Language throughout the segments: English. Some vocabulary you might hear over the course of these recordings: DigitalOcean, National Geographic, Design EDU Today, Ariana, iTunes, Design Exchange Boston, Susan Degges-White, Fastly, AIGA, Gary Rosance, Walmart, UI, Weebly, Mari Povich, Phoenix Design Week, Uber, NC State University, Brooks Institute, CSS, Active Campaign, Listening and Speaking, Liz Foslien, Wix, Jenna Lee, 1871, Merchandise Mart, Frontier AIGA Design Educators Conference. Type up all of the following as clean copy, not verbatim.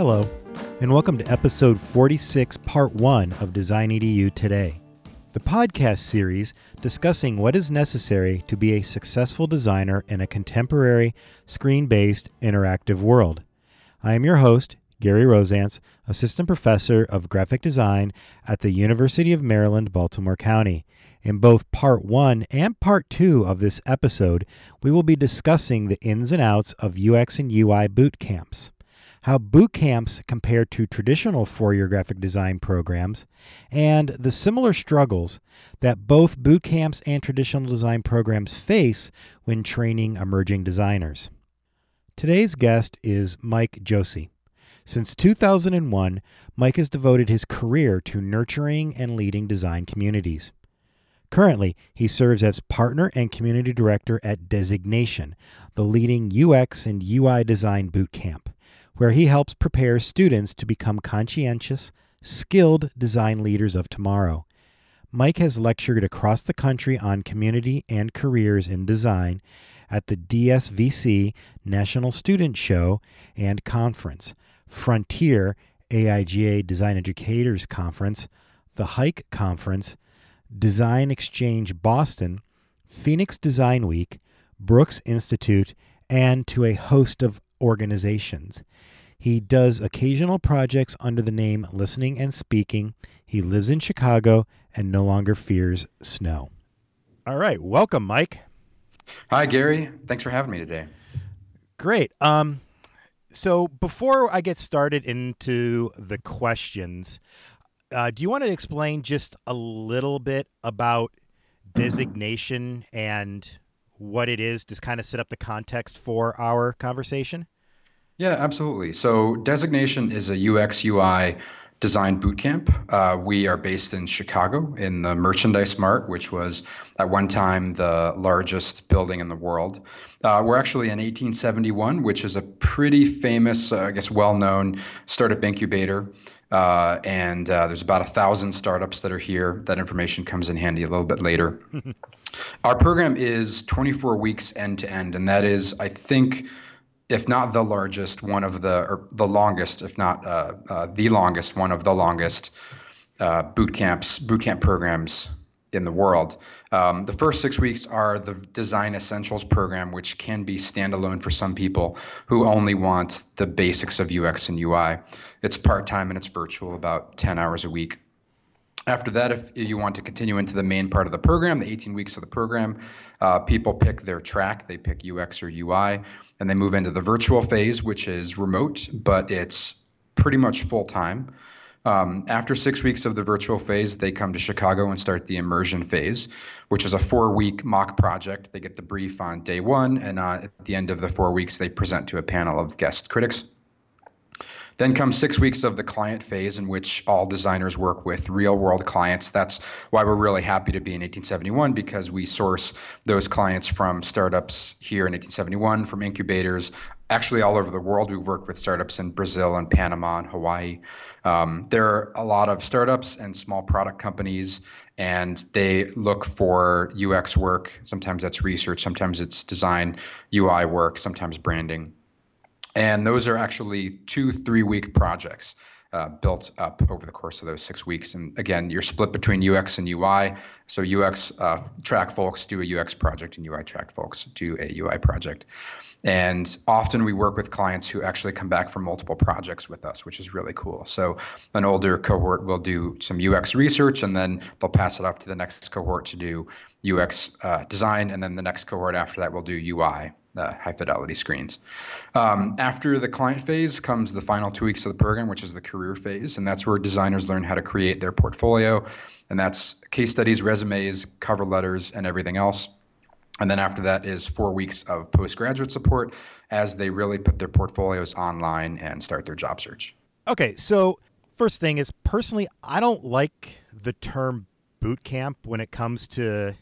Hello, and welcome to episode 46, part 1 of Design EDU Today, the podcast series discussing what is necessary to be a successful designer in a contemporary, screen-based, interactive world. I am your host, Gary Rosance, Assistant Professor of Graphic Design at the University of Maryland, Baltimore County. In both Part 1 and Part 2 of this episode, we will be discussing the ins and outs of UX and UI boot camps, how boot camps compare to traditional four-year graphic design programs, and the similar struggles that both boot camps and traditional design programs face when training emerging designers. Today's guest is Mike Josie. Since 2001, Mike has devoted his career to nurturing and leading design communities. Currently, he serves as Partner and Community Director at Designation, the leading UX and UI design bootcamp, where he helps prepare students to become conscientious, skilled design leaders of tomorrow. Mike has lectured across the country on community and careers in design at the DSVC National Student Show and Conference, Frontier AIGA Design Educators Conference, The Hike Conference, Design Exchange Boston, Phoenix Design Week, Brooks Institute, and to a host of organizations. He does occasional projects under the name Listening and Speaking. He lives in Chicago and no longer fears snow. All right. Welcome, Mike. Hi, Gary. Thanks for having me today. Great. So before I get started into the questions, do you want to explain just a little bit about Designation and what it is, just kind of set up the context for our conversation? Yeah, absolutely. So Designation is a UX UI design bootcamp. We are based in Chicago in the Merchandise Mart, which was at one time the largest building in the world. We're actually in 1871, which is a pretty famous, well-known startup incubator. And there's about 1,000 startups that are here. That information comes in handy a little bit later. Our program is 24 weeks end to end, and that is, I think, if not the largest, one of the, or the longest, if not the longest, one of the longest boot camp programs in the world. The first 6 weeks are the Design Essentials program, which can be standalone for some people who only want the basics of UX and UI. It's part-time and it's virtual, about 10 hours a week. After that, if you want to continue into the main part of the program, the 18 weeks of the program, people pick their track. They pick UX or UI, and they move into the virtual phase, which is remote, but it's pretty much full-time. After 6 weeks of the virtual phase, they come to Chicago and start the immersion phase, which is a 4-week mock project. They get the brief on day one, and at the end of the 4 weeks, they present to a panel of guest critics. Then comes 6 weeks of the client phase, in which all designers work with real-world clients. That's why we're really happy to be in 1871, because we source those clients from startups here in 1871, from incubators, actually all over the world. We've worked with startups in Brazil and Panama and Hawaii. There are a lot of startups and small product companies, and they look for UX work. Sometimes that's research, sometimes it's design, UI work, sometimes branding. And those are actually 2 3-week projects built up over the course of those 6 weeks. And again, you're split between UX and UI. So UX track folks do a UX project and UI track folks do a UI project. And often we work with clients who actually come back for multiple projects with us, which is really cool. So an older cohort will do some UX research, and then they'll pass it off to the next cohort to do UX design. And then the next cohort after that will do UI. High fidelity screens. After the client phase comes the final 2 weeks of the program, which is the career phase, and that's where designers learn how to create their portfolio, and that's case studies, resumes, cover letters, and everything else. And then after that is 4 weeks of postgraduate support as they really put their portfolios online and start their job search. Okay, so first thing is, personally, I don't like the term boot camp when it comes to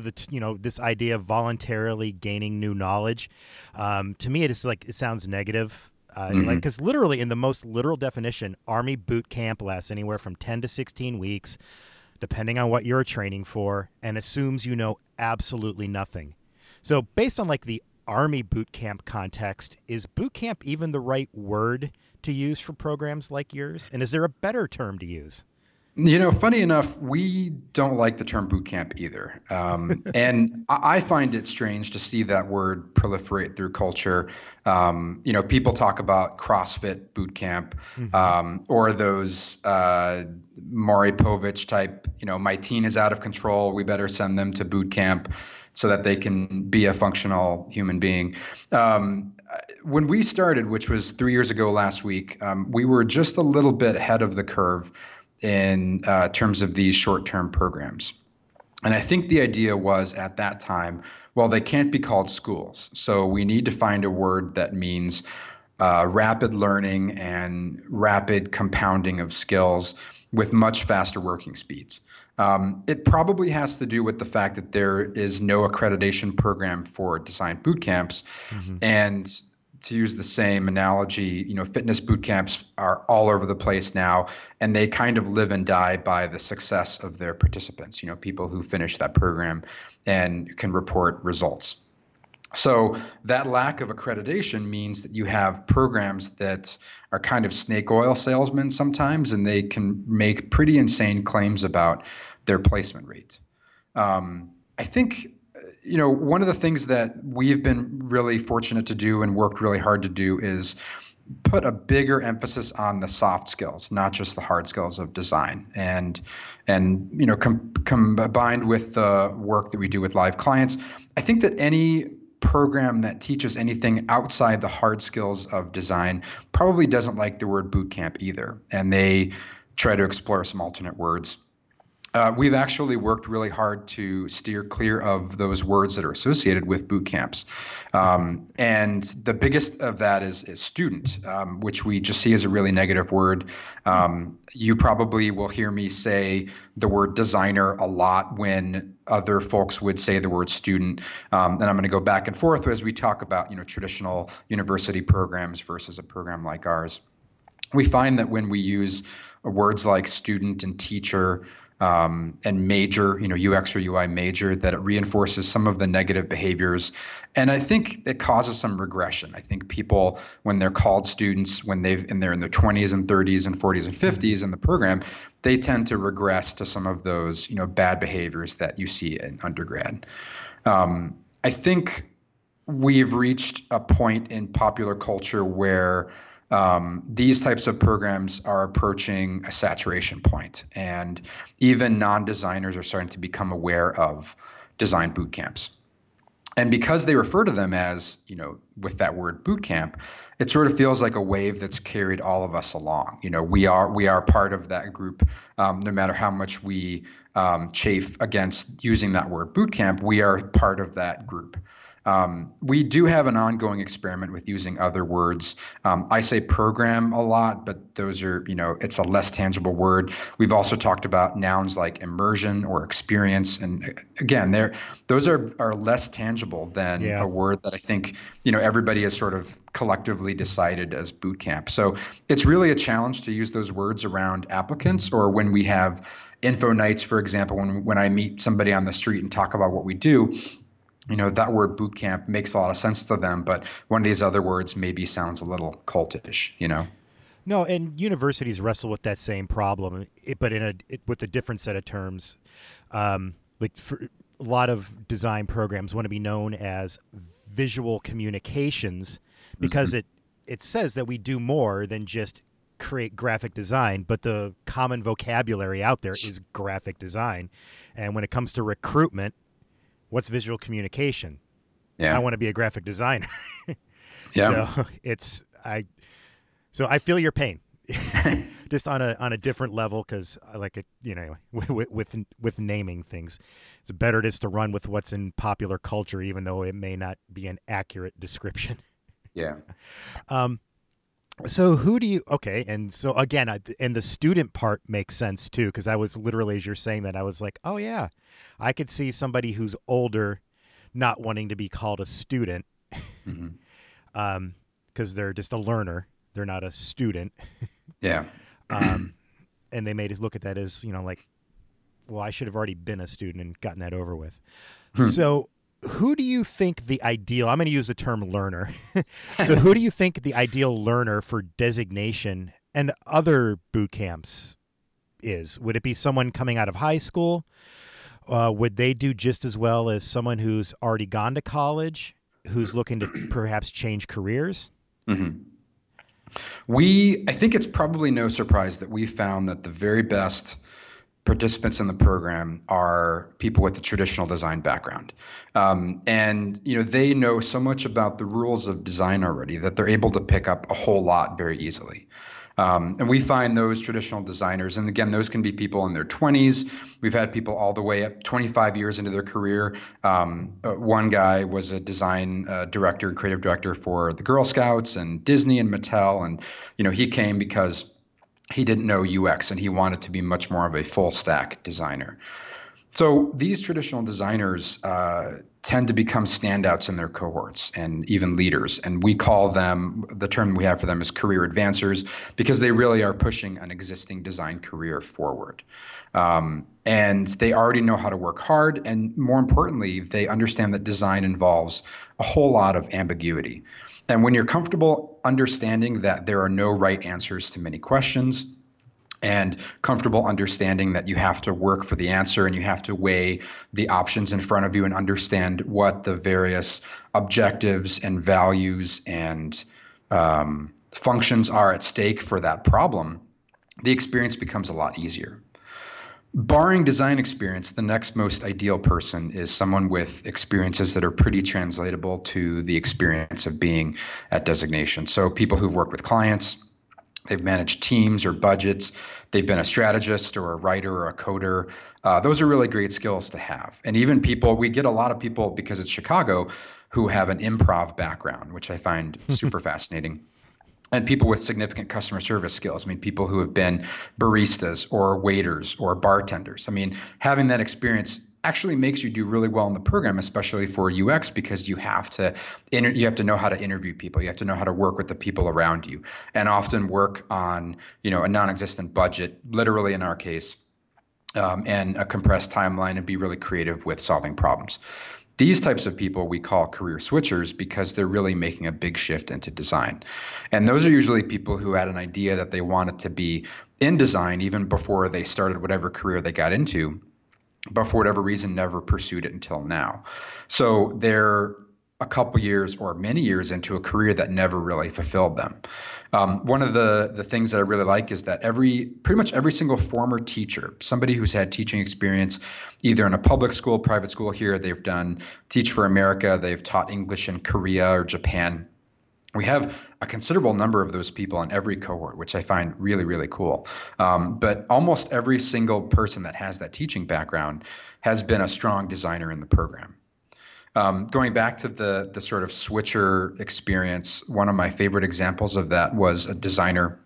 the, you know, this idea of voluntarily gaining new knowledge. To me, it is like, it sounds negative. Like, because literally in the most literal definition, Army boot camp lasts anywhere from 10 to 16 weeks, depending on what you're training for, and assumes you know absolutely nothing. So based on like the Army boot camp context, is boot camp even the right word to use for programs like yours? And is there a better term to use? You know, funny enough, we don't like the term boot camp either. And I find it strange to see that word proliferate through culture. You know, people talk about CrossFit boot camp, or those Mari Povich type, you know, my teen is out of control, we better send them to boot camp so that they can be a functional human being. When we started, which was 3 years ago last week, we were just a little bit ahead of the curve in terms of these short-term programs. And I think the idea was at that time, well, they can't be called schools. So we need to find a word that means rapid learning and rapid compounding of skills with much faster working speeds. It probably has to do with the fact that there is no accreditation program for design boot camps. And to use the same analogy, you know, fitness boot camps are all over the place now, and they kind of live and die by the success of their participants, you know, people who finish that program and can report results. So that lack of accreditation means that you have programs that are kind of snake oil salesmen sometimes, and they can make pretty insane claims about their placement rate. I think, you know, one of the things that we've been really fortunate to do and worked really hard to do is put a bigger emphasis on the soft skills, not just the hard skills of design. And you know, combined with the work that we do with live clients, I think that any program that teaches anything outside the hard skills of design probably doesn't like the word boot camp either. And they try to explore some alternate words. We've actually worked really hard to steer clear of those words that are associated with boot camps. And the biggest of that is student, which we just see as a really negative word. You probably will hear me say the word designer a lot when other folks would say the word student. And I'm going to go back and forth as we talk about, you know, traditional university programs versus a program like ours. We find that when we use words like student and teacher, and major, you know, UX or UI major, that it reinforces some of the negative behaviors. And I think it causes some regression. I think people, when they're called students, when they're in their 20s and 30s and 40s and 50s in the program, they tend to regress to some of those, you know, bad behaviors that you see in undergrad. I think we've reached a point in popular culture where these types of programs are approaching a saturation point, and even non-designers are starting to become aware of design boot camps. And because they refer to them as, you know, with that word boot camp, it sort of feels like a wave that's carried all of us along. You know, we are part of that group, no matter how much we chafe against using that word boot camp, we are part of that group. We do have an ongoing experiment with using other words. I say program a lot, but those are, you know, it's a less tangible word. We've also talked about nouns like immersion or experience. And again, those are less tangible than a word that I think, you know, everybody has sort of collectively decided as boot camp. So it's really a challenge to use those words around applicants or when we have info nights, for example, when I meet somebody on the street and talk about what we do. You know, that word boot camp makes a lot of sense to them, but one of these other words maybe sounds a little cultish, you know? No, and universities wrestle with that same problem, but with a different set of terms. Like for a lot of design programs want to be known as visual communications because it says that we do more than just create graphic design, but the common vocabulary out there is graphic design. And when it comes to recruitment, what's visual communication? Yeah. I want to be a graphic designer. So I feel your pain just on a different level. 'Cause I like it, you know, with naming things, it's better just to run with what's in popular culture, even though it may not be an accurate description. Yeah. So and the student part makes sense too, because I was literally, as you're saying that, I was like, oh yeah, I could see somebody who's older not wanting to be called a student because they're just a learner. They're not a student. Yeah. And they may just look at that as, you know, like, well, I should have already been a student and gotten that over with. So who do you think the ideal, I'm going to use the term learner. So who do you think the ideal learner for designation and other boot camps is? Would it be someone coming out of high school? Would they do just as well as someone who's already gone to college, who's looking to perhaps change careers? Mm-hmm. I think it's probably no surprise that we found that the very best participants in the program are people with a traditional design background. And, you know, they know so much about the rules of design already that they're able to pick up a whole lot very easily. And we find those traditional designers, and again, those can be people in their 20s. We've had people all the way up 25 years into their career. One guy was a design director, creative director for the Girl Scouts and Disney and Mattel. And, you know, he came because he didn't know UX and he wanted to be much more of a full stack designer. So these traditional designers tend to become standouts in their cohorts and even leaders. And we call them, the term we have for them is career advancers, because they really are pushing an existing design career forward. And they already know how to work hard. And more importantly, they understand that design involves a whole lot of ambiguity. And when you're comfortable understanding that there are no right answers to many questions, and comfortable understanding that you have to work for the answer and you have to weigh the options in front of you and understand what the various objectives and values and functions are at stake for that problem, the experience becomes a lot easier. Barring design experience, the next most ideal person is someone with experiences that are pretty translatable to the experience of being at designation. So people who've worked with clients, they've managed teams or budgets. They've been a strategist or a writer or a coder. Those are really great skills to have. And even people, we get a lot of people, because it's Chicago, who have an improv background, which I find super fascinating. And people with significant customer service skills. I mean, people who have been baristas or waiters or bartenders. I mean, having that experience actually makes you do really well in the program, especially for UX, because you have to know how to interview people. You have to know how to work with the people around you, and often work on, you know, a non-existent budget, literally in our case, and a compressed timeline, and be really creative with solving problems. These types of people we call career switchers, because they're really making a big shift into design. And those are usually people who had an idea that they wanted to be in design even before they started whatever career they got into, but for whatever reason, never pursued it until now. So they're a couple years or many years into a career that never really fulfilled them. One of the things that I really like is that pretty much every single former teacher, somebody who's had teaching experience, either in a public school, private school here, they've done Teach for America, they've taught English in Korea or Japan. We have a considerable number of those people in every cohort, which I find really, really cool. But almost every single person that has that teaching background has been a strong designer in the program. Going back to the sort of switcher experience, one of my favorite examples of that was a designer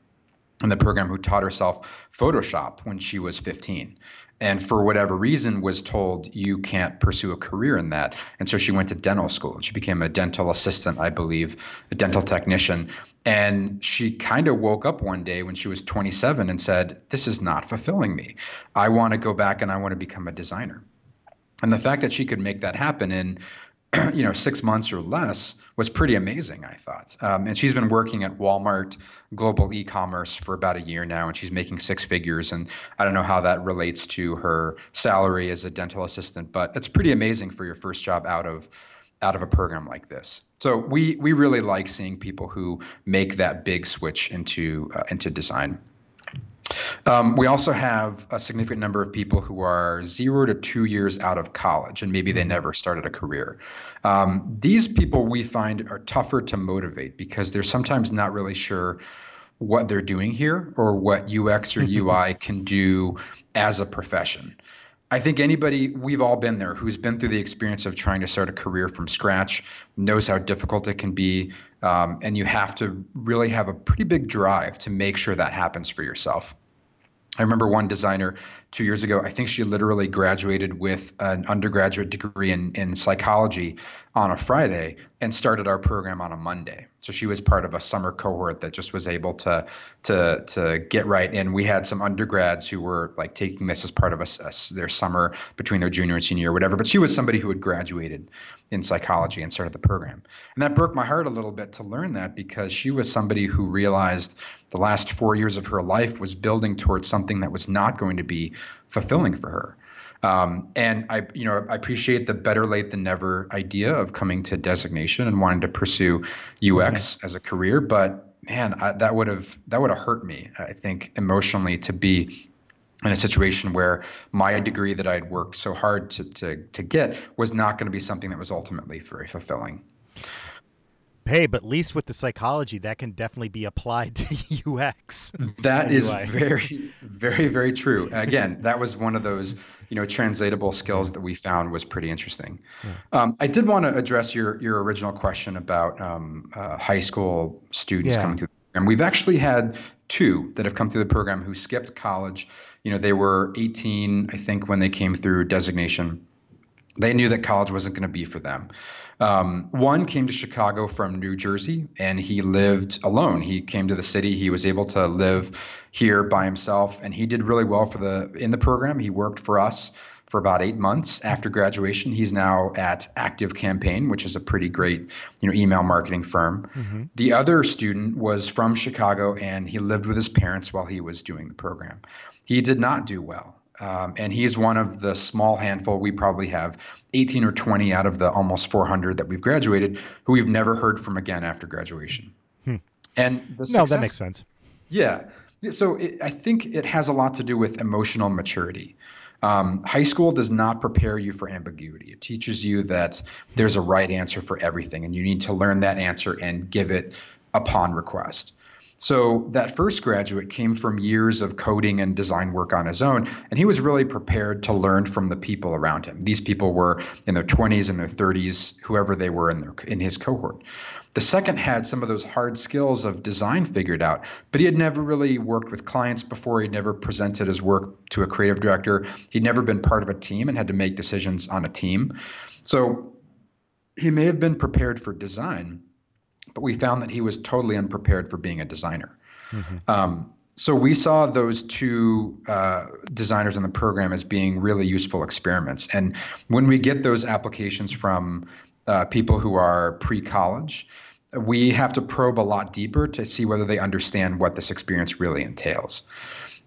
in the program who taught herself Photoshop when she was 15. And for whatever reason was told, you can't pursue a career in that. And so she went to dental school. She became a dental assistant, I believe, a dental technician. And she kind of woke up one day when she was 27 and said, this is not fulfilling me. I want to go back and I want to become a designer. And the fact that she could make that happen in, you know, 6 months or less was pretty amazing, I thought. And she's been working at Walmart global e-commerce for about a year now, and she's making six figures. And I don't know how that relates to her salary as a dental assistant, but it's pretty amazing for your first job out of a program like this. So we really like seeing people who make that big switch into design. We also have a significant number of people who are 0 to 2 years out of college, and maybe they never started a career. These people we find are tougher to motivate because they're sometimes not really sure what they're doing here or what UX or UI can do as a profession. I think we've all been there, who's been through the experience of trying to start a career from scratch, knows how difficult it can be, and you have to really have a pretty big drive to make sure that happens for yourself. I remember one designer 2 years ago, I think she literally graduated with an undergraduate degree in psychology on a Friday and started our program on a Monday. So she was part of a summer cohort that just was able to get right in. We had some undergrads who were like taking this as part of their summer between their junior and senior or whatever, but she was somebody who had graduated in psychology and started the program. And that broke my heart a little bit to learn that, because she was somebody who realized the last 4 years of her life was building towards something that was not going to be fulfilling for her. And I appreciate the better late than never idea of coming to Designation and wanting to pursue UX as a career. But man, that would have hurt me, I think, emotionally, to be in a situation where my degree that I'd worked so hard to get was not going to be something that was ultimately very fulfilling. Hey, but at least with the psychology, that can definitely be applied to UX. That is very, very, very true. Again, that was one of those, translatable skills that we found was pretty interesting. Yeah. I did want to address your original question about high school students coming through the program. We've actually had two that have come through the program who skipped college. They were 18, I think, when they came through Designation. They knew that college wasn't going to be for them. One came to Chicago from New Jersey, and he lived alone. He came to the city. He was able to live here by himself, and he did really well in the program. He worked for us for about 8 months after graduation. He's now at Active Campaign, which is a pretty great, email marketing firm. Mm-hmm. The other student was from Chicago, and he lived with his parents while he was doing the program. He did not do well. And he's one of the small handful. We probably have 18 or 20 out of the almost 400 that we've graduated who we've never heard from again after graduation. And the success, that makes sense. Yeah. So I think it has a lot to do with emotional maturity. High school does not prepare you for ambiguity. It teaches you that there's a right answer for everything, and you need to learn that answer and give it upon request. So that first graduate came from years of coding and design work on his own, and he was really prepared to learn from the people around him. These people were in their 20s and their 30s, whoever they were in his cohort. The second had some of those hard skills of design figured out, but he had never really worked with clients before. He'd never presented his work to a creative director. He'd never been part of a team and had to make decisions on a team. So he may have been prepared for design, but we found that he was totally unprepared for being a designer. Mm-hmm. So we saw those two designers in the program as being really useful experiments. And when we get those applications from people who are pre-college, we have to probe a lot deeper to see whether they understand what this experience really entails.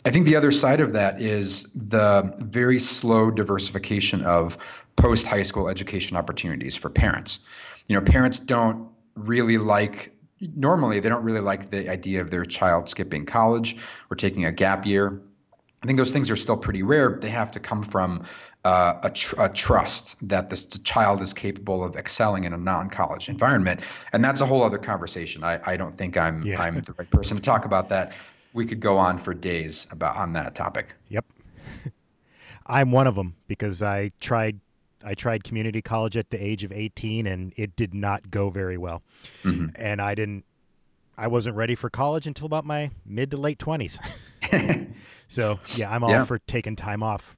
I think the other side of that is the very slow diversification of post-high school education opportunities for parents. Parents don't really like, normally they don't really like the idea of their child skipping college or taking a gap year. I think those things are still pretty rare. They have to come from a trust that the child is capable of excelling in a non-college environment. And that's a whole other conversation. I don't think I'm the right person to talk about that. We could go on for days on that topic. Yep. I'm one of them, because I tried community college at the age of 18, and it did not go very well. Mm-hmm. And I wasn't ready for college until about my mid to late 20s. So I'm all for taking time off.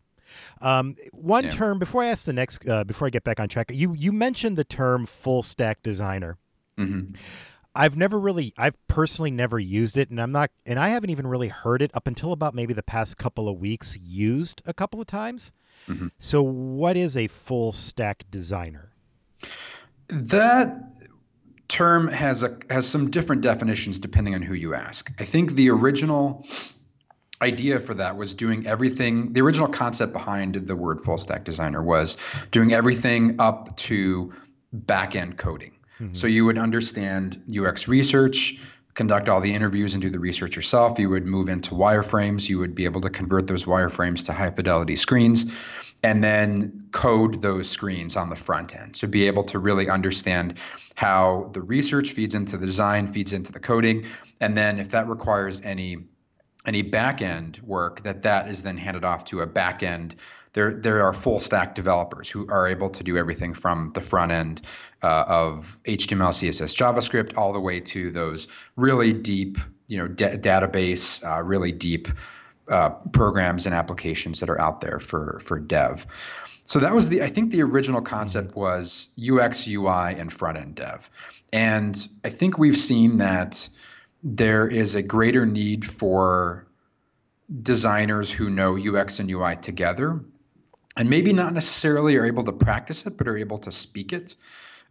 One term before I ask the next, before I get back on track, you mentioned the term full stack designer. Mm-hmm. I've personally never used it, and I haven't even really heard it up until about maybe the past couple of weeks used a couple of times. Mm-hmm. So what is a full stack designer? That term has some different definitions depending on who you ask. I think the original idea for that was doing everything. The original concept behind the word full stack designer was doing everything up to back end coding. Mm-hmm. So you would understand UX research, conduct all the interviews and do the research yourself. You would move into wireframes. You would be able to convert those wireframes to high fidelity screens and then code those screens on the front end. So be able to really understand how the research feeds into the design, feeds into the coding. And then if that requires any back-end work, that is then handed off to a back-end. There are full-stack developers who are able to do everything from the front end of HTML, CSS, JavaScript, all the way to those really deep, database, really deep programs and applications that are out there for dev. So that was I think the original concept was UX, UI, and front-end dev. And I think we've seen that there is a greater need for designers who know UX and UI together, and maybe not necessarily are able to practice it, but are able to speak it.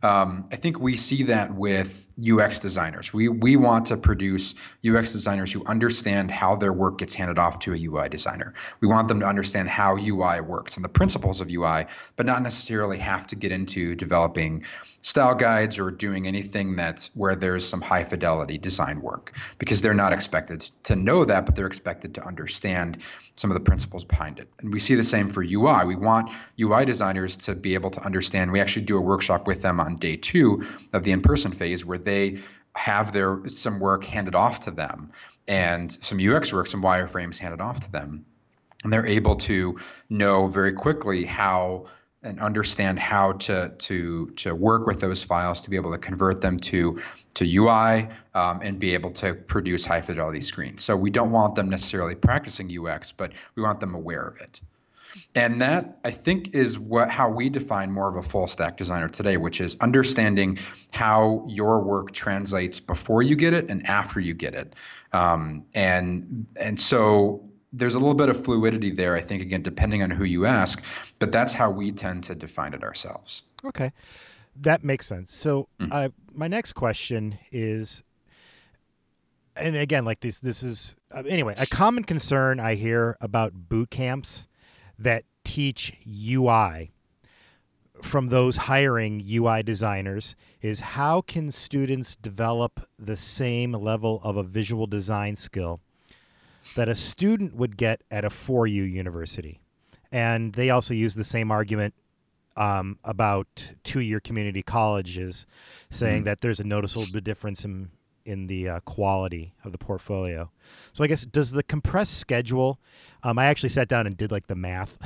I think we see that with UX designers. We want to produce UX designers who understand how their work gets handed off to a UI designer. We want them to understand how UI works and the principles of UI, but not necessarily have to get into developing style guides or doing anything that's where there's some high fidelity design work, because they're not expected to know that, but they're expected to understand some of the principles behind it. And we see the same for UI. We want UI designers to be able to understand. We actually do a workshop with them on day two of the in-person phase where they have some work handed off to them and some UX work, some wireframes handed off to them. And they're able to know very quickly how and understand how to work with those files to be able to convert them to UI and be able to produce high fidelity screens. So we don't want them necessarily practicing UX, but we want them aware of it. And that, I think, is how we define more of a full stack designer today, which is understanding how your work translates before you get it and after you get it. And so there's a little bit of fluidity there, I think, again, depending on who you ask, but that's how we tend to define it ourselves. Okay. That makes sense. So my next question is, and again, like this is, anyway, a common concern I hear about boot camps that teach UI from those hiring UI designers is, how can students develop the same level of a visual design skill that a student would get at a 4U university? And they also use the same argument about two-year community colleges, saying that there's a noticeable difference in the quality of the portfolio. So I guess, does the compressed schedule, I actually sat down and did like the math.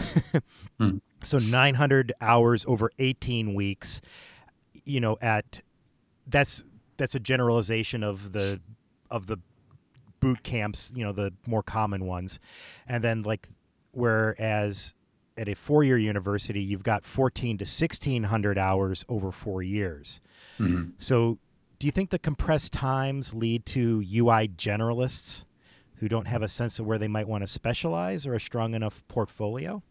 So 900 hours over 18 weeks, you know, that's a generalization of the boot camps, you know, the more common ones. And then like, whereas at a four-year university, you've got 14 to 1600 hours over 4 years. So do you think the compressed times lead to UI generalists who don't have a sense of where they might want to specialize or a strong enough portfolio?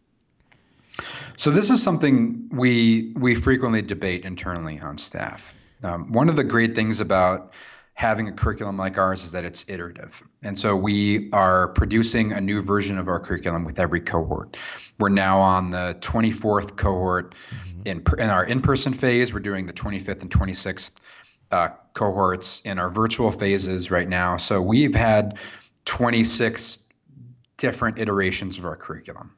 So this is something we frequently debate internally on staff. One of the great things about having a curriculum like ours is that it's iterative. And so we are producing a new version of our curriculum with every cohort. We're now on the 24th cohort. In our in-person phase, we're doing the 25th and 26th cohorts in our virtual phases right now. So we've had 26 different iterations of our curriculum.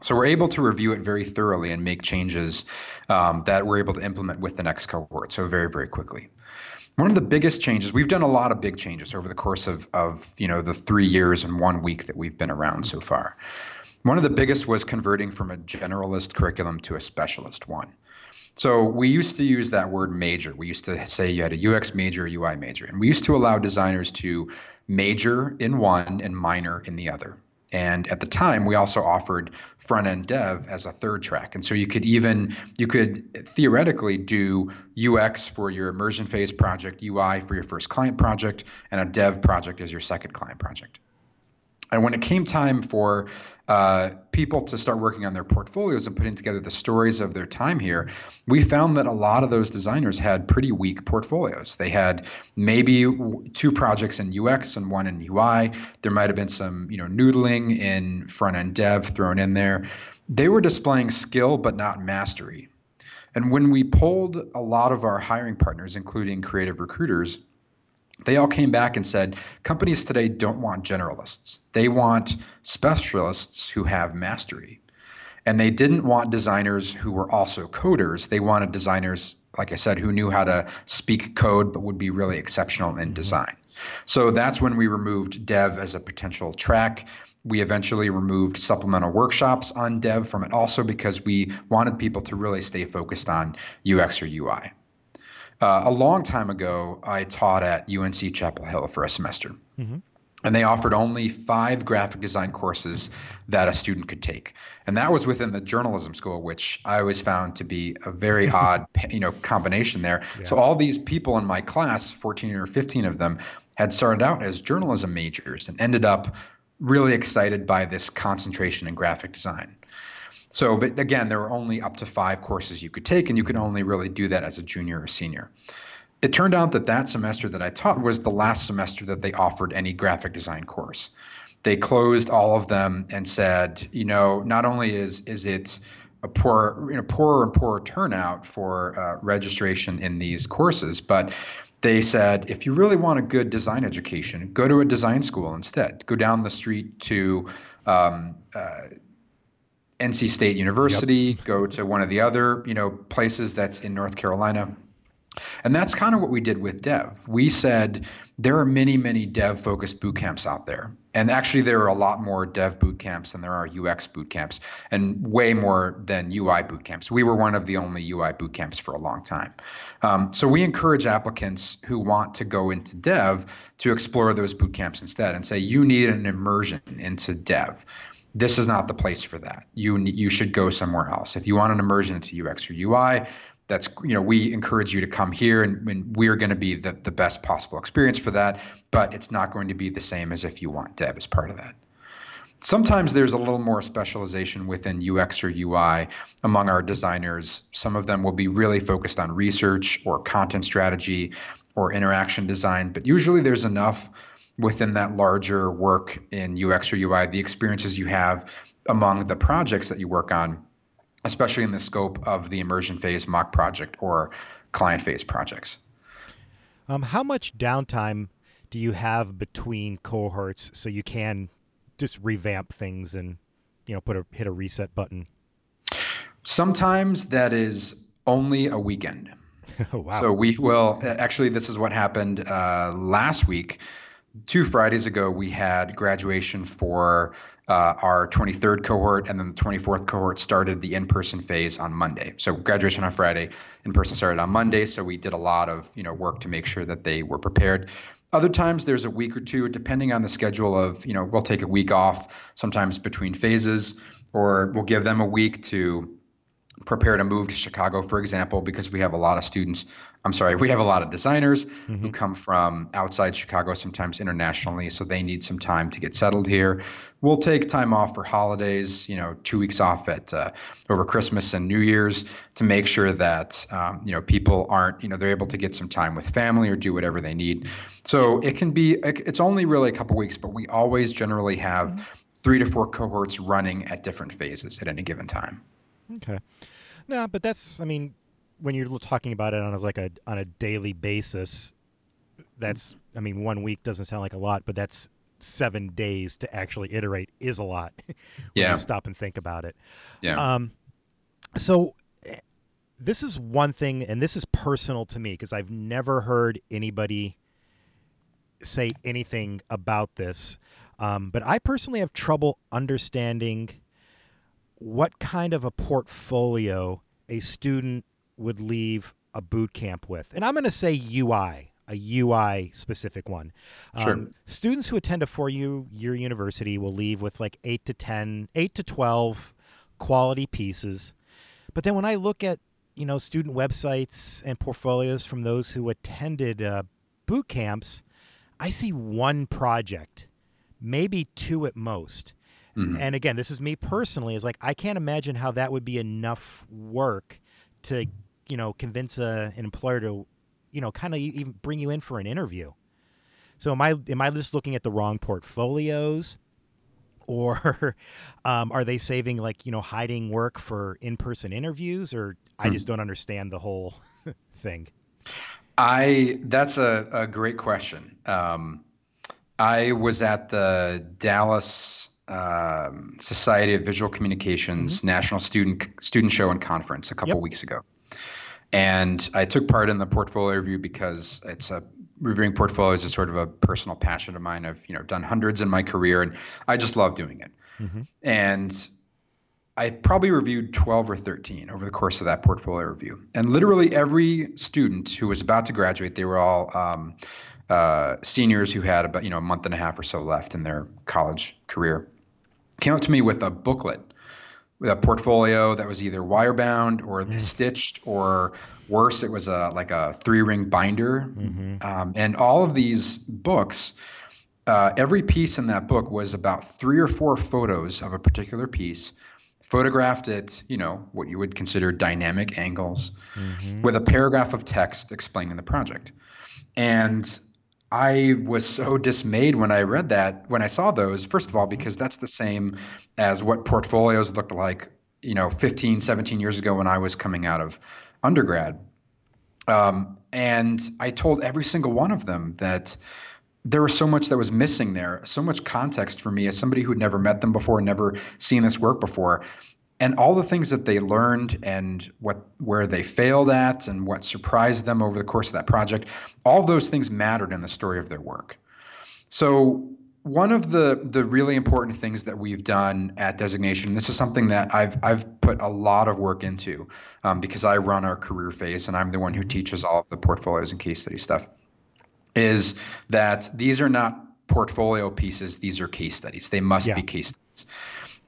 So we're able to review it very thoroughly and make changes that we're able to implement with the next cohort. So very, very quickly. One of the biggest changes, we've done a lot of big changes over the course of you know, the 3 years and 1 week that we've been around so far. One of the biggest was converting from a generalist curriculum to a specialist one. So we used to use that word major. We used to say you had a UX major, a UI major. And we used to allow designers to major in one and minor in the other. And at the time, we also offered front-end dev as a third track. And so you could theoretically do UX for your immersion phase project, UI for your first client project, and a dev project as your second client project. And when it came time for people to start working on their portfolios and putting together the stories of their time here, we found that a lot of those designers had pretty weak portfolios. They had maybe two projects in UX and one in UI. There might have been some, you know, noodling in front-end dev thrown in there. They were displaying skill but not mastery. And when we polled a lot of our hiring partners, including creative recruiters, they all came back and said, companies today don't want generalists. They want specialists who have mastery. And they didn't want designers who were also coders. They wanted designers, like I said, who knew how to speak code but would be really exceptional in design. So that's when we removed dev as a potential track. We eventually removed supplemental workshops on dev from it also, because we wanted people to really stay focused on UX or UI. A long time ago, I taught at UNC Chapel Hill for a semester. And they offered only 5 graphic design courses that a student could take. And that was within the journalism school, which I always found to be a very odd, combination there. Yeah. So all these people in my class, 14 or 15 of them, had started out as journalism majors and ended up really excited by this concentration in graphic design. So, but again, there were only up to 5 courses you could take, and you could only really do that as a junior or senior. It turned out that that semester that I taught was the last semester that they offered any graphic design course. They closed all of them and said, not only is it a poorer and poorer turnout for registration in these courses, but they said, if you really want a good design education, go to a design school instead. Go down the street to NC State University, Go to one of the other places that's in North Carolina. And that's kind of what we did with Dev. We said there are many, many Dev-focused boot camps out there. And actually, there are a lot more Dev boot camps than there are UX boot camps, and way more than UI boot camps. We were one of the only UI boot camps for a long time. So we encourage applicants who want to go into Dev to explore those boot camps instead and say, you need an immersion into Dev. This is not the place for that. You should go somewhere else. If you want an immersion into UX or UI, that's, we encourage you to come here, and we're going to be the best possible experience for that, but it's not going to be the same as if you want Dev as part of that. Sometimes there's a little more specialization within UX or UI among our designers. Some of them will be really focused on research or content strategy or interaction design, but usually there's enough within that larger work in UX or UI, the experiences you have among the projects that you work on, especially in the scope of the immersion phase mock project or client phase projects. How much downtime do you have between cohorts so you can just revamp things and, hit a reset button? Sometimes that is only a weekend. Oh, wow. So we will, actually, this is what happened last week. 2 Fridays ago, we had graduation for our 23rd cohort, and then the 24th cohort started the in-person phase on Monday. So graduation on Friday, in-person started on Monday. So we did a lot of work to make sure that they were prepared. Other times there's a week or two, depending on the schedule of, we'll take a week off, sometimes between phases, or we'll give them a week to prepare to move to Chicago, for example, because we have a lot of designers who come from outside Chicago, sometimes internationally, so they need some time to get settled here. We'll take time off for holidays, 2 weeks off at over Christmas and New Year's to make sure that, people aren't, they're able to get some time with family or do whatever they need. So it's only really a couple weeks, but we always generally have 3 to 4 cohorts running at different phases at any given time. Okay. No, but that's, when you're talking about it on a daily basis, that's, 1 week doesn't sound like a lot, but that's 7 days to actually iterate is a lot when you stop and think about it. Yeah. So this is one thing, and this is personal to me because I've never heard anybody say anything about this. But I personally have trouble understanding what kind of a portfolio a student would leave a boot camp with. And I'm going to say UI, a UI specific one. Sure. Students who attend a 4-year university will leave with like 8 to 12 quality pieces. But then when I look at, student websites and portfolios from those who attended boot camps, I see 1 project, maybe 2 at most. And again, this is me personally. It's like I can't imagine how that would be enough work to, convince an employer to, kind of even bring you in for an interview. So am I just looking at the wrong portfolios, or are they saving hiding work for in-person interviews? Or I just don't understand the whole thing. That's a great question. I was at the Dallas Society of Visual Communications National Student Show and Conference a couple weeks ago. And I took part in the portfolio review because reviewing portfolios is sort of a personal passion of mine. I've done hundreds in my career, and I just love doing it. And I probably reviewed 12 or 13 over the course of that portfolio review. And literally every student who was about to graduate, they were all seniors who had about, a month and a half or so left in their college career, came up to me with a booklet, with a portfolio that was either wire-bound or stitched, or worse, it was like a 3-ring binder. Mm-hmm. And all of these books, every piece in that book was about 3 or 4 photos of a particular piece, photographed at, what you would consider dynamic angles, mm-hmm. with a paragraph of text explaining the project. And I was so dismayed when I read that, when I saw those, first of all, because that's the same as what portfolios looked like, 15, 17 years ago when I was coming out of undergrad. And I told every single one of them that there was so much that was missing there, so much context for me as somebody who'd never met them before, never seen this work before. And all the things that they learned and where they failed at and what surprised them over the course of that project, all those things mattered in the story of their work. So one of the really important things that we've done at Designation, this is something that I've put a lot of work into because I run our career phase and I'm the one who teaches all of the portfolios and case study stuff, is that these are not portfolio pieces, these are case studies. They must be case studies.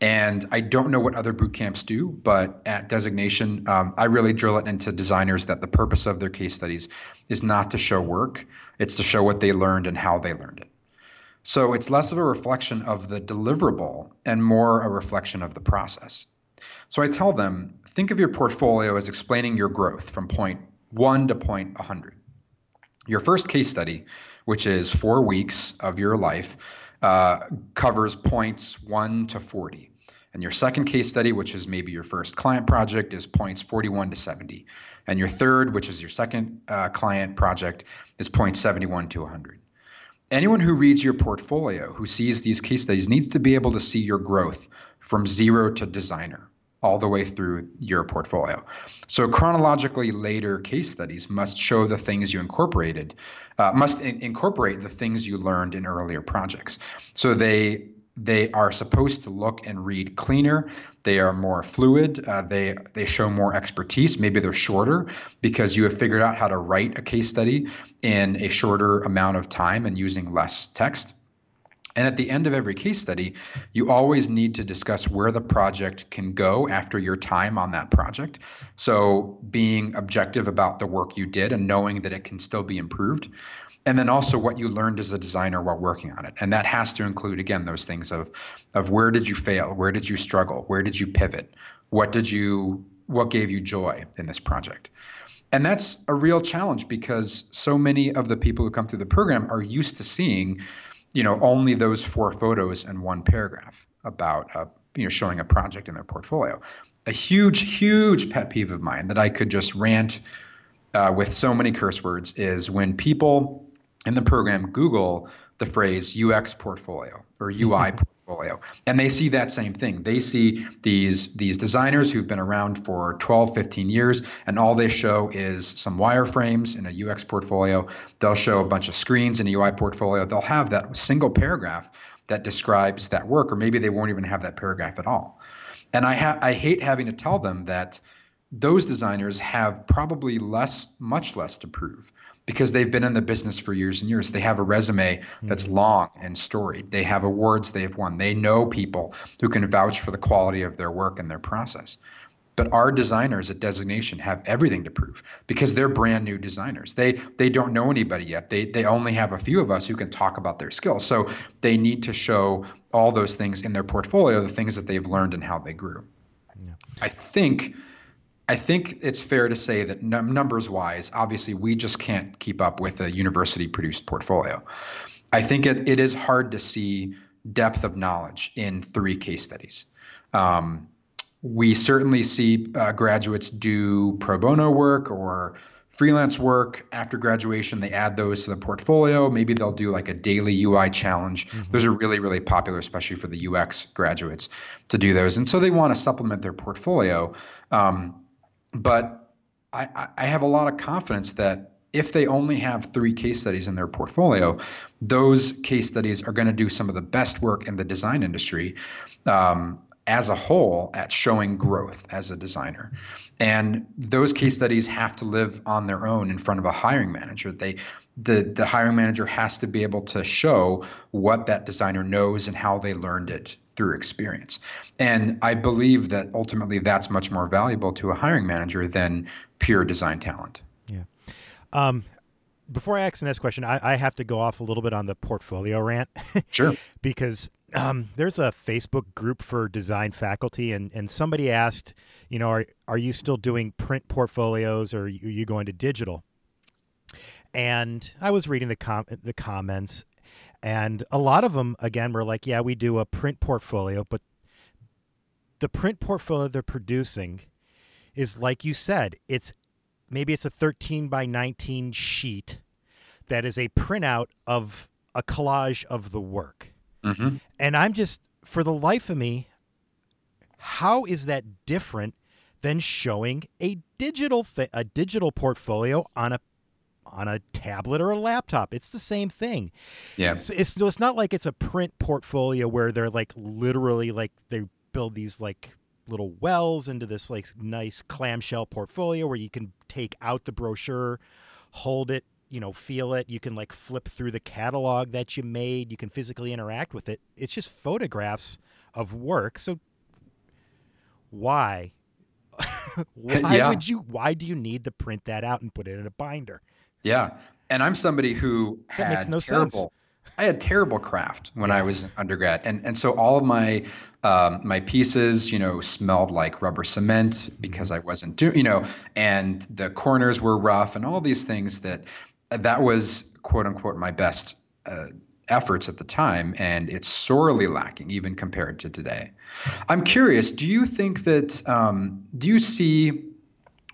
And I don't know what other boot camps do, but at Designation, I really drill it into designers that the purpose of their case studies is not to show work, it's to show what they learned and how they learned it. So it's less of a reflection of the deliverable and more a reflection of the process. So I tell them, think of your portfolio as explaining your growth from point 1 to point 100. Your first case study, which is 4 weeks of your life, covers points 1 to 40. And your second case study, which is maybe your first client project, is points 41 to 70. And your third, which is your second client project, is points 71 to 100. Anyone who reads your portfolio, who sees these case studies, needs to be able to see your growth from 0 to designer, all the way through your portfolio. So chronologically later case studies must show the things you incorporated, must incorporate the things you learned in earlier projects. So they are supposed to look and read cleaner, they are more fluid, they show more expertise, maybe they're shorter because you have figured out how to write a case study in a shorter amount of time and using less text. And at the end of every case study, you always need to discuss where the project can go after your time on that project. So being objective about the work you did and knowing that it can still be improved. And then also what you learned as a designer while working on it. And that has to include, again, those things of where did you fail? Where did you struggle? Where did you pivot? What gave you joy in this project? And that's a real challenge because so many of the people who come through the program are used to seeing only those 4 photos and 1 paragraph about, showing a project in their portfolio. A huge, huge pet peeve of mine that I could just rant with so many curse words is when people in the program Google the phrase UX portfolio or UI portfolio, and they see that same thing. They see these designers who've been around for 12, 15 years, and all they show is some wireframes in a UX portfolio. They'll show a bunch of screens in a UI portfolio. They'll have that single paragraph that describes that work, or maybe they won't even have that paragraph at all. And I hate having to tell them that those designers have probably much less to prove, because they've been in the business for years and years. They have a resume that's long and storied. They have awards they've won. They know people who can vouch for the quality of their work and their process. But our designers at Designation have everything to prove because they're brand new designers. They don't know anybody yet. They only have a few of us who can talk about their skills. So they need to show all those things in their portfolio, the things that they've learned and how they grew. Yeah. I think it's fair to say that numbers-wise, obviously, we just can't keep up with a university-produced portfolio. I think it is hard to see depth of knowledge in 3 case studies. We certainly see graduates do pro bono work or freelance work after graduation. They add those to the portfolio. Maybe they'll do like a daily UI challenge. Mm-hmm. Those are really, really popular, especially for the UX graduates, to do those. And so they want to supplement their portfolio. But I have a lot of confidence that if they only have 3 case studies in their portfolio, those case studies are going to do some of the best work in the design industry as a whole at showing growth as a designer. And those case studies have to live on their own in front of a hiring manager. The hiring manager has to be able to show what that designer knows and how they learned it through experience. And I believe that ultimately that's much more valuable to a hiring manager than pure design talent. Yeah. Before I ask the next question, I have to go off a little bit on the portfolio rant. Sure. Because there's a Facebook group for design faculty, and somebody asked, you know, are you still doing print portfolios, or are you going to digital? And I was reading the comments, and a lot of them, again, were like, yeah, we do a print portfolio, but the print portfolio they're producing is, like you said, maybe it's a 13 by 19 sheet that is a printout of a collage of the work. Mm-hmm. And I'm just, for the life of me, how is that different than showing a digital portfolio on a tablet or a laptop? It's the same thing. Yeah. So it's not like it's a print portfolio where they're like literally like they build these like little wells into this like nice clamshell portfolio where you can take out the brochure, hold it, you know, feel it. You can like flip through the catalog that you made. You can physically interact with it. It's just photographs of work. So why? Why do you need to print that out and put it in a binder? Yeah. And I'm somebody who I had terrible craft when I was an undergrad. And so all of my my pieces, you know, smelled like rubber cement because I wasn't doing, you know, and the corners were rough and all these things that was, quote unquote, my best efforts at the time. And it's sorely lacking even compared to today. I'm curious, do you think that do you see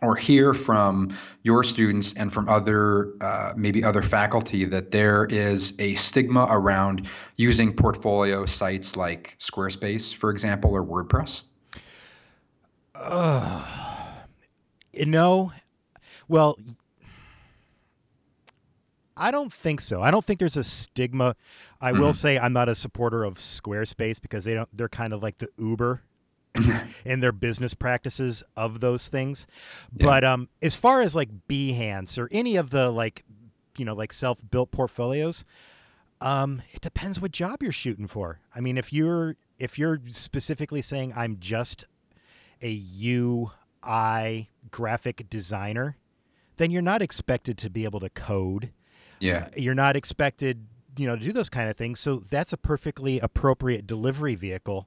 or hear from your students and from other, maybe other faculty, that there is a stigma around using portfolio sites like Squarespace, for example, or WordPress? Well, I don't think so. I don't think there's a stigma. I will say I'm not a supporter of Squarespace because they're kind of like the Uber in their business practices of those things. Yeah. But as far as like Behance or any of the like, you know, like self-built portfolios, it depends what job you're shooting for. I mean, if you're specifically saying I'm just a UI graphic designer, then you're not expected to be able to code. Yeah. You're not expected, you know, to do those kind of things. So that's a perfectly appropriate delivery vehicle.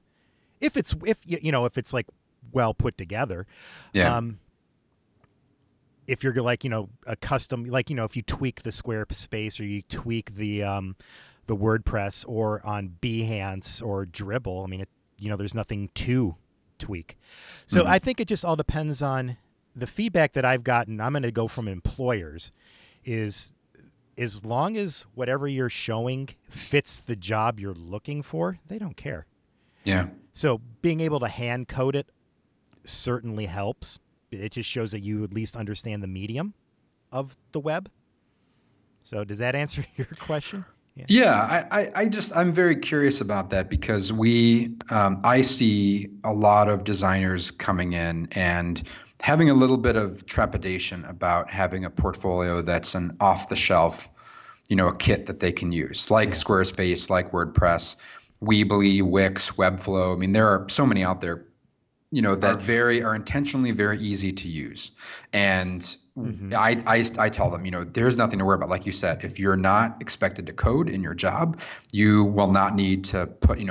If it's like well put together, yeah. If you're like, you know, a custom, like, you know, if you tweak the Squarespace or you tweak the WordPress or on Behance or Dribbble, I mean, there's nothing to tweak. So I think it just all depends on the feedback that I've gotten. I'm going to go from employers is as long as whatever you're showing fits the job you're looking for, they don't care. Yeah. So being able to hand code it certainly helps. It just shows that you at least understand the medium of the web. So does that answer your question? Yeah, I'm very curious about that because I see a lot of designers coming in and having a little bit of trepidation about having a portfolio that's an off-the-shelf, you know, a kit that they can use, like Squarespace, like WordPress, Weebly, Wix, Webflow. I mean, there are so many out there, you know, that are intentionally very easy to use. And I tell them, you know, there's nothing to worry about. Like you said, if you're not expected to code in your job, you will not need to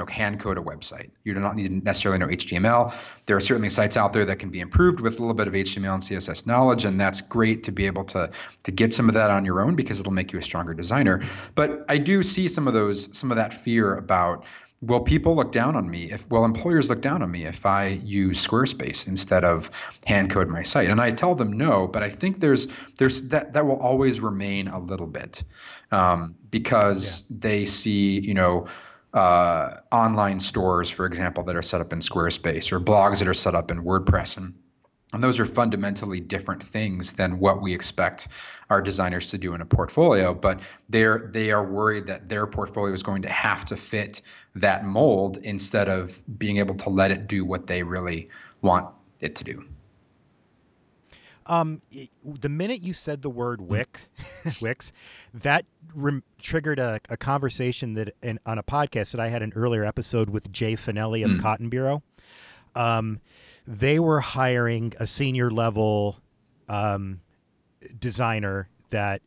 hand code a website. You do not need to necessarily know HTML. There are certainly sites out there that can be improved with a little bit of HTML and CSS knowledge. And that's great to be able to get some of that on your own because it'll make you a stronger designer. But I do see some of that fear about, will people look down on me will employers look down on me if I use Squarespace instead of hand code my site? And I tell them no, but I think there's that will always remain a little bit, because they see, you know, online stores, for example, that are set up in Squarespace or blogs that are set up in WordPress. And And those are fundamentally different things than what we expect our designers to do in a portfolio, but they are worried that their portfolio is going to have to fit that mold instead of being able to let it do what they really want it to do. The minute you said the word Wix, that triggered a conversation that on a podcast that I had an earlier episode with Jay Finelli of Cotton Bureau. They were hiring a senior level designer that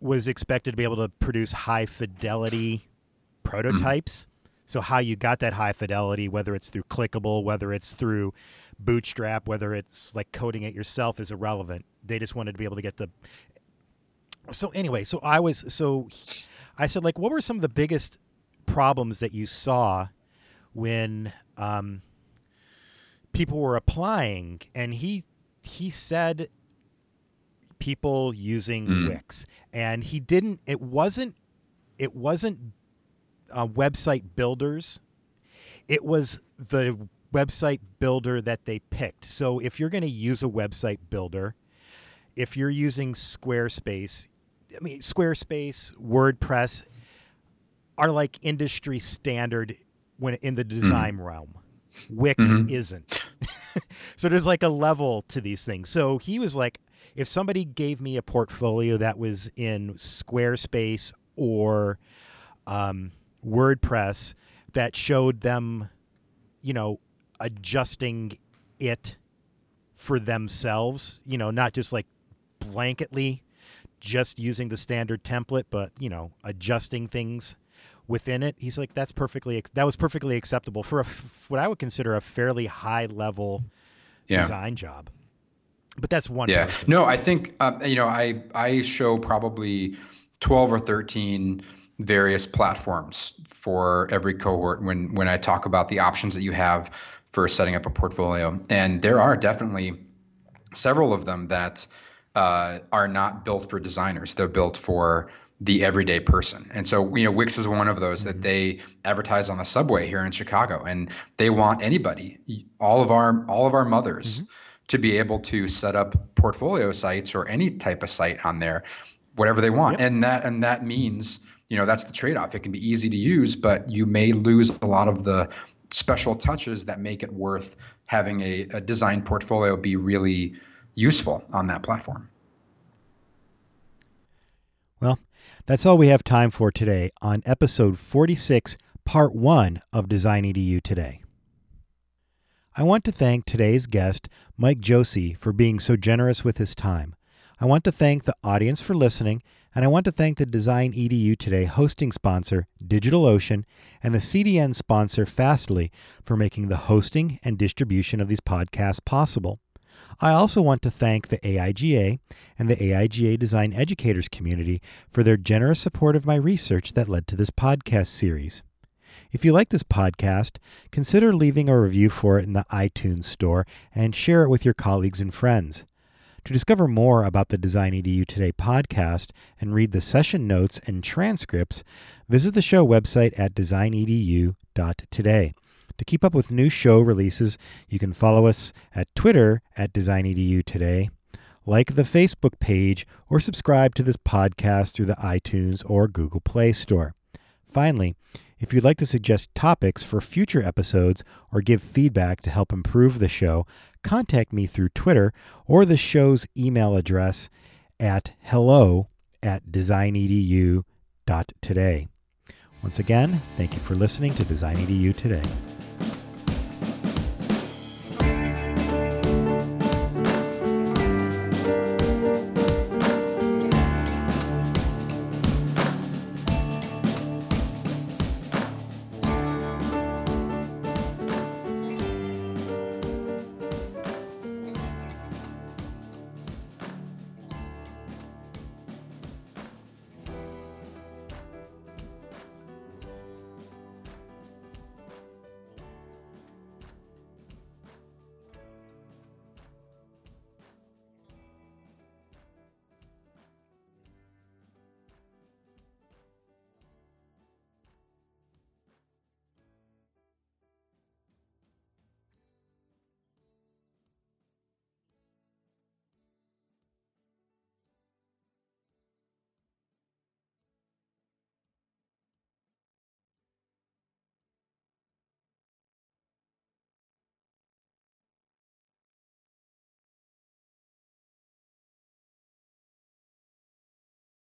was expected to be able to produce high fidelity prototypes. So how you got that high fidelity, whether it's through clickable, whether it's through Bootstrap, whether it's like coding it yourself, is irrelevant. They just wanted to be able to get the. So anyway, I said, like, what were some of the biggest problems that you saw when people were applying? And he said people using Wix, and he didn't. It wasn't website builders. It was the website builder that they picked. So if you're going to use a website builder, if you're using Squarespace, WordPress are like industry standard when in the design realm. Wix isn't. So there's like a level to these things. So he was like, if somebody gave me a portfolio that was in Squarespace or WordPress that showed them, you know, adjusting it for themselves, you know, not just like blanketly just using the standard template, but, you know, adjusting things within it. He's like, that was perfectly acceptable for what I would consider a fairly high level design job. But that's one. Yeah. Person. No, I think, you know, I show probably 12 or 13 various platforms for every cohort when I talk about the options that you have for setting up a portfolio. And there are definitely several of them that are not built for designers. They're built for the everyday person. And so, you know, Wix is one of those that they advertise on the subway here in Chicago, and they want anybody, all of our mothers, to be able to set up portfolio sites or any type of site on there, whatever they want. Yep. And that means, you know, that's the trade-off. It can be easy to use, but you may lose a lot of the special touches that make it worth having a design portfolio be really useful on that platform. Well, that's all we have time for today on episode 46, part 1 of Design EDU Today. I want to thank today's guest, Mike Josie, for being so generous with his time. I want to thank the audience for listening, and I want to thank the Design EDU Today hosting sponsor, DigitalOcean, and the CDN sponsor, Fastly, for making the hosting and distribution of these podcasts possible. I also want to thank the AIGA and the AIGA Design Educators community for their generous support of my research that led to this podcast series. If you like this podcast, consider leaving a review for it in the iTunes store and share it with your colleagues and friends. To discover more about the Design EDU Today podcast and read the session notes and transcripts, visit the show website at designedu.today. To keep up with new show releases, you can follow us at Twitter at Design EDU Today, like the Facebook page, or subscribe to this podcast through the iTunes or Google Play Store. Finally, if you'd like to suggest topics for future episodes or give feedback to help improve the show, contact me through Twitter or the show's email address at hello@designedu.today. Once again, thank you for listening to Design EDU Today.